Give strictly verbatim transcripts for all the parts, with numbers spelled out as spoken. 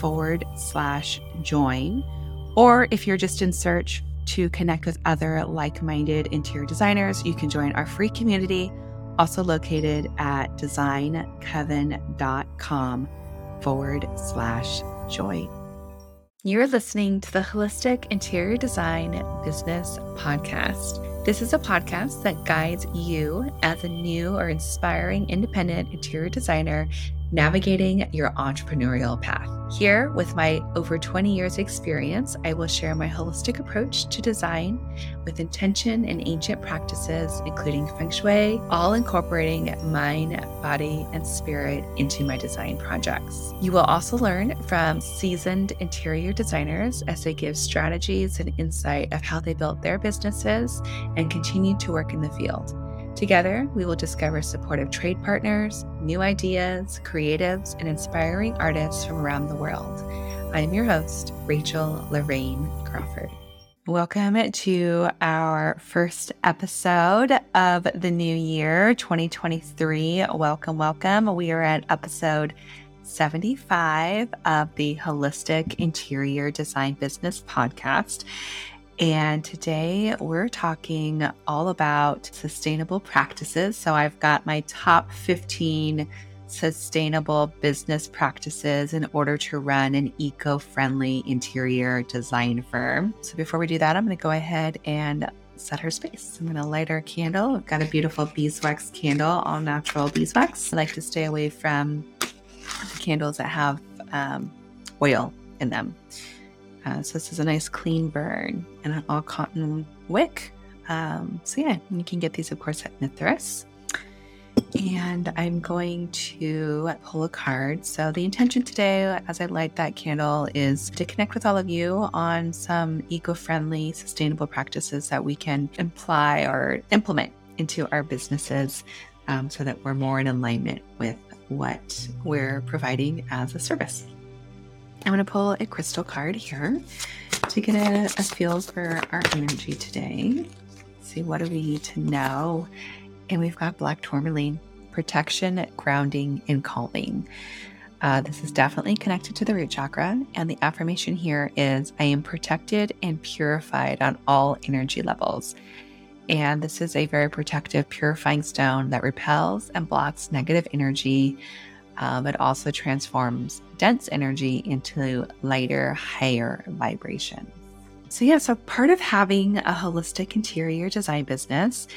forward slash join. Or if you're just in search to connect with other like-minded interior designers, you can join our free community, also located at designcoven.com forward slash join. You're listening to the Holistic Interior Design Business Podcast. This is a podcast that guides you as a new or inspiring independent interior designer navigating your entrepreneurial path. Here, with my over twenty years experience, I will share my holistic approach to design with intention and ancient practices, including Feng Shui, all incorporating mind, body, and spirit into my design projects. You will also learn from seasoned interior designers as they give strategies and insight of how they built their businesses and continue to work in the field. Together, we will discover supportive trade partners, new ideas, creatives, and inspiring artists from around the world. I'm your host, Rachel Lorraine Crawford. Welcome to our first episode of the new year, twenty twenty-three. Welcome, welcome. We are at episode seventy-five of the Holistic Interior Design Business Podcast. And today we're talking all about sustainable practices. So I've got my top fifteen sustainable business practices in order to run an eco-friendly interior design firm. So before we do that, I'm going to go ahead and set her space. I'm going to light our candle. I've got a beautiful beeswax candle, all natural beeswax. I like to stay away from the candles that have um, oil in them. Uh, so this is a nice clean burn and an all cotton wick. Um, so yeah, you can get these, of course, at Mithras. And I'm going to pull a card. So the intention today, as I light that candle, is to connect with all of you on some eco-friendly, sustainable practices that we can apply or implement into our businesses um, so that we're more in alignment with what we're providing as a service. I'm going to pull a crystal card here to get a, a feel for our energy today. See, what do we need to know? And we've got black tourmaline, protection, grounding, and calming. Uh, this is definitely connected to the root chakra. And the affirmation here is, I am protected and purified on all energy levels. And this is a very protective, purifying stone that repels and blocks negative energy. Um, it also transforms dense energy into lighter, higher vibration. So yeah, so part of having a holistic interior design business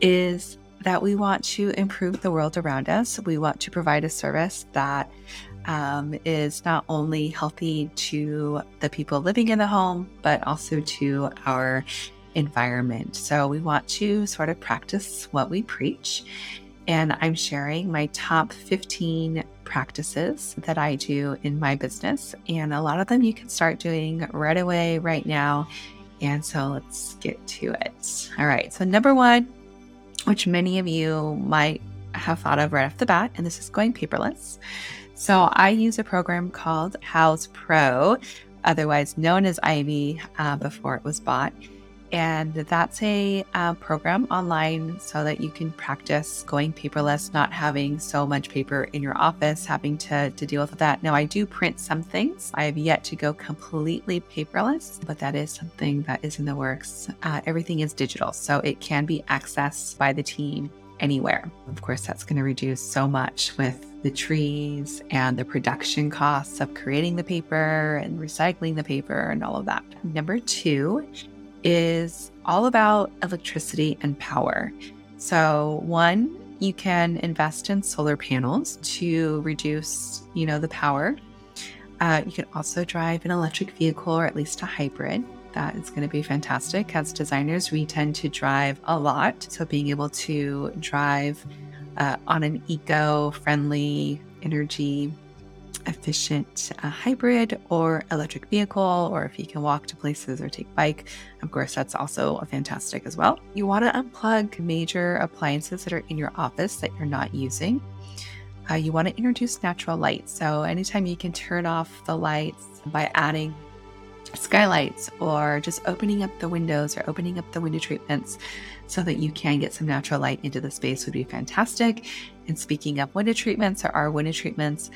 is that we want to improve the world around us. We want to provide a service that um, is not only healthy to the people living in the home, but also to our environment. So we want to sort of practice what we preach. And I'm sharing my top fifteen practices that I do in my business. And a lot of them you can start doing right away, right now. And so let's get to it. All right. So number one, which many of you might have thought of right off the bat, and this is going paperless. So I use a program called House Pro, otherwise known as Ivy, uh, before it was bought. And that's a uh, program online so that you can practice going paperless, not having so much paper in your office, having to, to deal with that. Now, I do print some things. I have yet to go completely paperless, but that is something that is in the works. Uh, everything is digital, so it can be accessed by the team anywhere. Of course, that's going to reduce so much with the trees and the production costs of creating the paper and recycling the paper and all of that. Number two is all about electricity and power. So one, you can invest in solar panels to reduce, you know, the power. Uh, you can also drive an electric vehicle or at least a hybrid. That is going to be fantastic. As designers, we tend to drive a lot. So being able to drive uh, on an eco-friendly energy efficient uh, hybrid or electric vehicle, or if you can walk to places or take bike, of course, that's also fantastic as well. You want to unplug major appliances that are in your office that you're not using. Uh, you want to introduce natural light. So anytime you can turn off the lights by adding skylights or just opening up the windows or opening up the window treatments so that you can get some natural light into the space would be fantastic. And speaking of window treatments, there are window treatments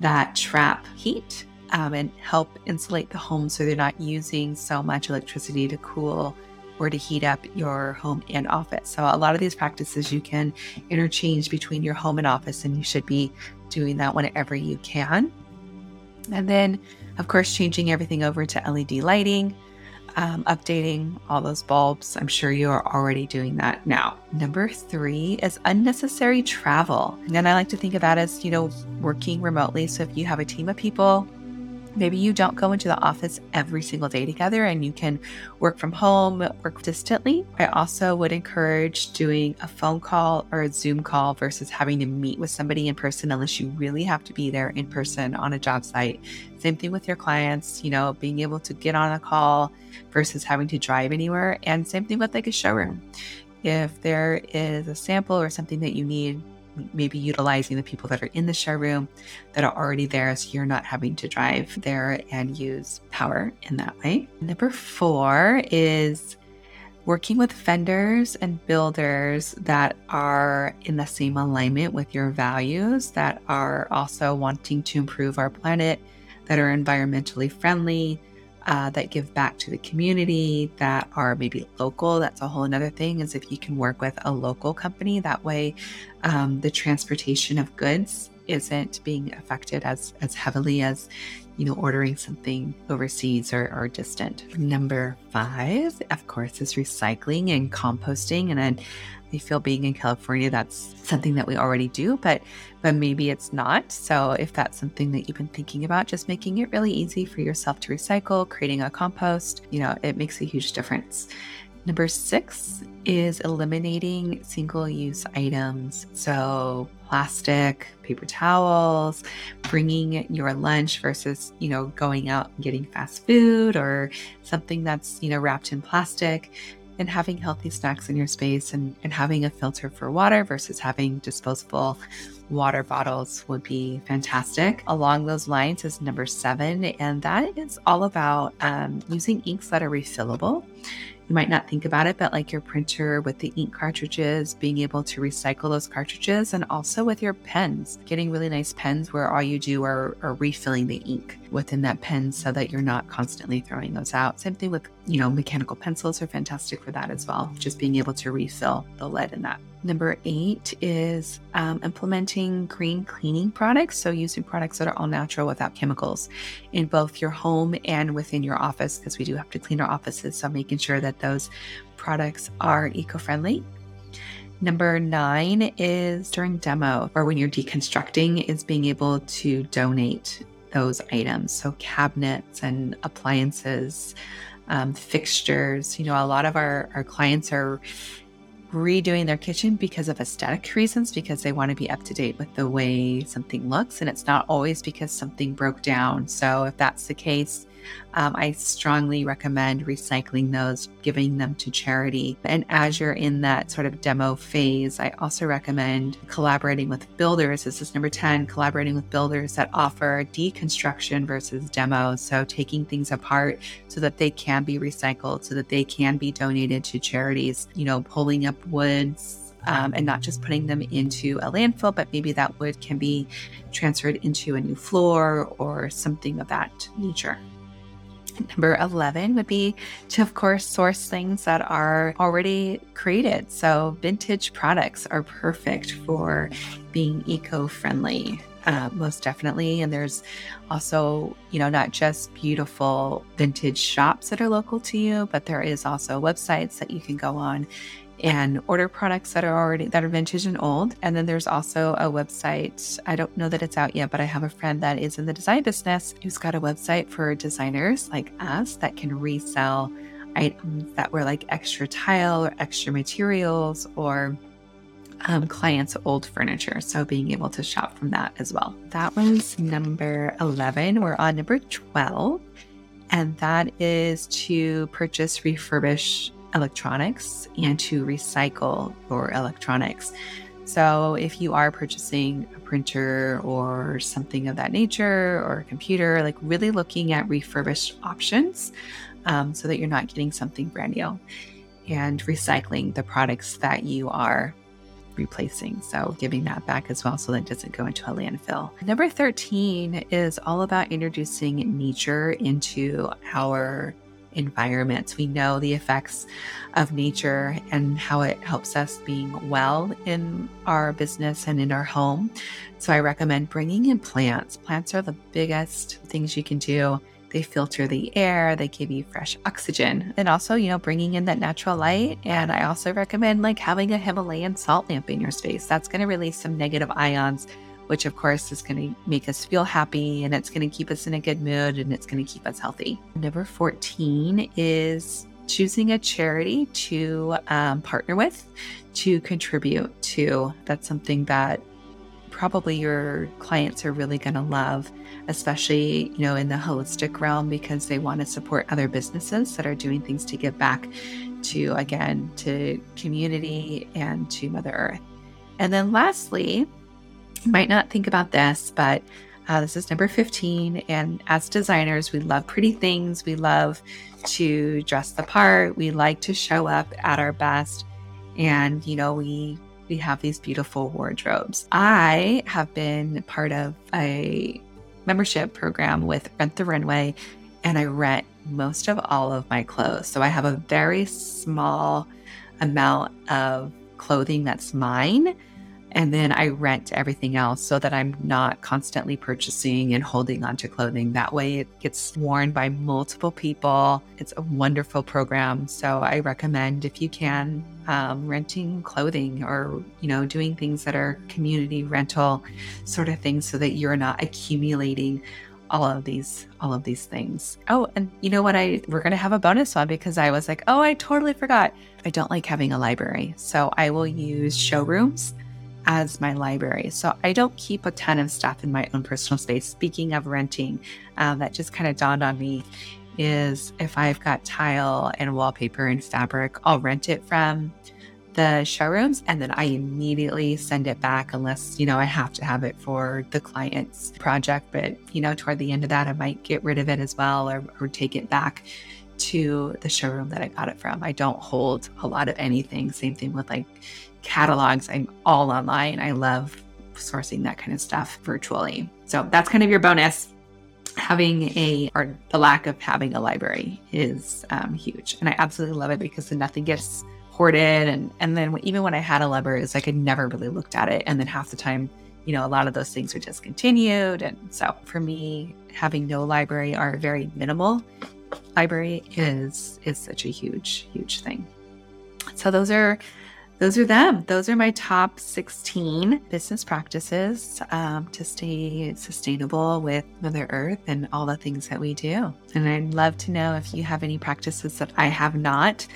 that trap heat um, and help insulate the home so they're not using so much electricity to cool or to heat up your home and office. So a lot of these practices you can interchange between your home and office, and you should be doing that whenever you can. And then, of course, changing everything over to L E D lighting, um, updating all those bulbs. I'm sure you are already doing that now. Number three is unnecessary travel. And then I like to think of that as, you know, working remotely. So if you have a team of people, maybe you don't go into the office every single day together and you can work from home, work distantly. I also would encourage doing a phone call or a Zoom call versus having to meet with somebody in person unless you really have to be there in person on a job site. Same thing with your clients, you know, being able to get on a call versus having to drive anywhere. And same thing with like a showroom. If there is a sample or something that you need, maybe utilizing the people that are in the showroom that are already there so you're not having to drive there and use power in that way. Number four is working with vendors and builders that are in the same alignment with your values, that are also wanting to improve our planet, that are environmentally friendly, Uh, that give back to the community, that are maybe local. That's a whole another thing, is if you can work with a local company, that way um, the transportation of goods isn't being affected as, as heavily as, you know, ordering something overseas or, or distant. Number five, of course, is recycling and composting. And then I feel being in California, that's something that we already do, but but maybe it's not. So if that's something that you've been thinking about, just making it really easy for yourself to recycle, creating a compost, you know, it makes a huge difference. Number six is eliminating single-use items. So plastic, paper towels, bringing your lunch versus, you know, going out and getting fast food or something that's, you know, wrapped in plastic, and having healthy snacks in your space, and, and having a filter for water versus having disposable water bottles would be fantastic. Along those lines is number seven, and that is all about um, using inks that are refillable. You might not think about it, but like your printer with the ink cartridges, being able to recycle those cartridges, and also with your pens, getting really nice pens where all you do are, are refilling the ink within that pen so that you're not constantly throwing those out. Same thing with, you know, mechanical pencils are fantastic for that as well. Just being able to refill the lead in that. Number eight is um, implementing green cleaning products. So using products that are all natural without chemicals in both your home and within your office, because we do have to clean our offices. So making sure that those products are eco-friendly. Number nine is during demo or when you're deconstructing is being able to donate those items. So cabinets and appliances, um, fixtures, you know, a lot of our, our clients are redoing their kitchen because of aesthetic reasons, because they want to be up to date with the way something looks. And it's not always because something broke down. So if that's the case, Um, I strongly recommend recycling those, giving them to charity. And as you're in that sort of demo phase, I also recommend collaborating with builders. This is number ten, collaborating with builders that offer deconstruction versus demo. So taking things apart so that they can be recycled, so that they can be donated to charities, you know, pulling up woods, Um, and not just putting them into a landfill, but maybe that wood can be transferred into a new floor or something of that nature. Number eleven would be to, of course, source things that are already created. So vintage products are perfect for being eco-friendly, uh, most definitely. And there's also, you know, not just beautiful vintage shops that are local to you, but there is also websites that you can go on and order products that are already, that are vintage and old. And then there's also a website. I don't know that it's out yet, but I have a friend that is in the design business who's got a website for designers like us that can resell items that were like extra tile or extra materials or um, clients' old furniture. So being able to shop from that as well. That one's number eleven. We're on number twelve. And that is to purchase refurbished electronics and to recycle your electronics. So if you are purchasing a printer or something of that nature or a computer, like really looking at refurbished options um, so that you're not getting something brand new, and recycling the products that you are replacing. So giving that back as well so that it doesn't go into a landfill. Number thirteen is all about introducing nature into our environments. We know the effects of nature and how it helps us being well in our business and in our home. So I recommend bringing in plants. Plants are the biggest things you can do. They filter the air, they give you fresh oxygen, and also, you know, bringing in that natural light. And I also recommend like having a Himalayan salt lamp in your space. That's going to release some negative ions, which of course is going to make us feel happy, and it's going to keep us in a good mood, and it's going to keep us healthy. Number fourteen is choosing a charity to um, partner with, to contribute to. That's something that probably your clients are really going to love, especially, you know, in the holistic realm, because they want to support other businesses that are doing things to give back to, again, to community and to Mother Earth. And then lastly, you might not think about this, but uh, this is number fifteen. And as designers, we love pretty things. We love to dress the part. We like to show up at our best. And, you know, we, we have these beautiful wardrobes. I have been part of a membership program with Rent the Runway, and I rent most of all of my clothes. So I have a very small amount of clothing that's mine. And then I rent everything else so that I'm not constantly purchasing and holding onto clothing. That way it gets worn by multiple people. It's a wonderful program. So I recommend, if you can, um, renting clothing or, you know, doing things that are community rental sort of things so that you're not accumulating all of these, all of these things. Oh, and you know what? I, we're going to have a bonus one because I was like, oh, I totally forgot. I don't like having a library. So I will use showrooms as my library. So I don't keep a ton of stuff in my own personal space. Speaking of renting, um, that just kind of dawned on me is if I've got tile and wallpaper and fabric, I'll rent it from the showrooms and then I immediately send it back unless, you know, I have to have it for the client's project. But, you know, toward the end of that, I might get rid of it as well, or, or take it back to the showroom that I got it from. I don't hold a lot of anything. Same thing with like catalogs. I'm all online. I love sourcing that kind of stuff virtually. So that's kind of your bonus. Having a, or the lack of having a library is um, huge. And I absolutely love it because then nothing gets hoarded. And, and then even when I had a library, it's like I never really looked at it. And then half the time, you know, a lot of those things are discontinued. And so for me, having no library or very minimal library is, is such a huge, huge thing. So those are Those are them. Those are my top sixteen business practices um, to stay sustainable with Mother Earth and all the things that we do. And I'd love to know if you have any practices that I have not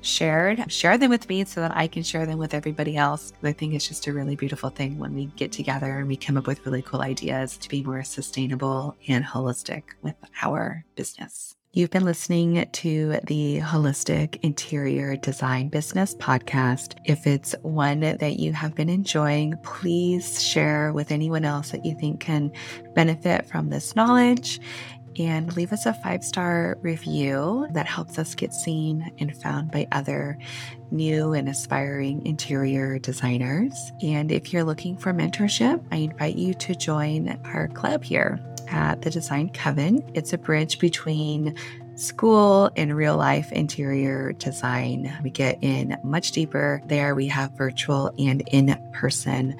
shared. Share them with me so that I can share them with everybody else. I think it's just a really beautiful thing when we get together and we come up with really cool ideas to be more sustainable and holistic with our business. You've been listening to the Holistic Interior Design Business Podcast. If it's one that you have been enjoying, please share with anyone else that you think can benefit from this knowledge, and leave us a five-star review. That helps us get seen and found by other new and aspiring interior designers. And if you're looking for mentorship, I invite you to join our club here at the Design Coven. It's a bridge between school and real life interior design. We get in much deeper. There we have virtual and in-person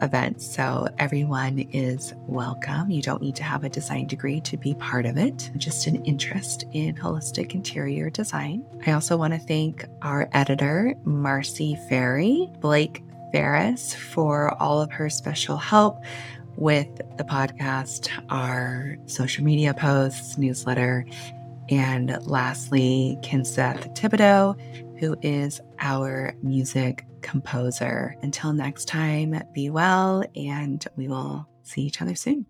events. So everyone is welcome. You don't need to have a design degree to be part of it, just an interest in holistic interior design. I also want to thank our editor, Marcy Ferry, Blake Ferris, for all of her special help with the podcast, our social media posts, newsletter, and lastly, Kinseth Thibodeau, who is our music composer. Until next time, be well, and we will see each other soon.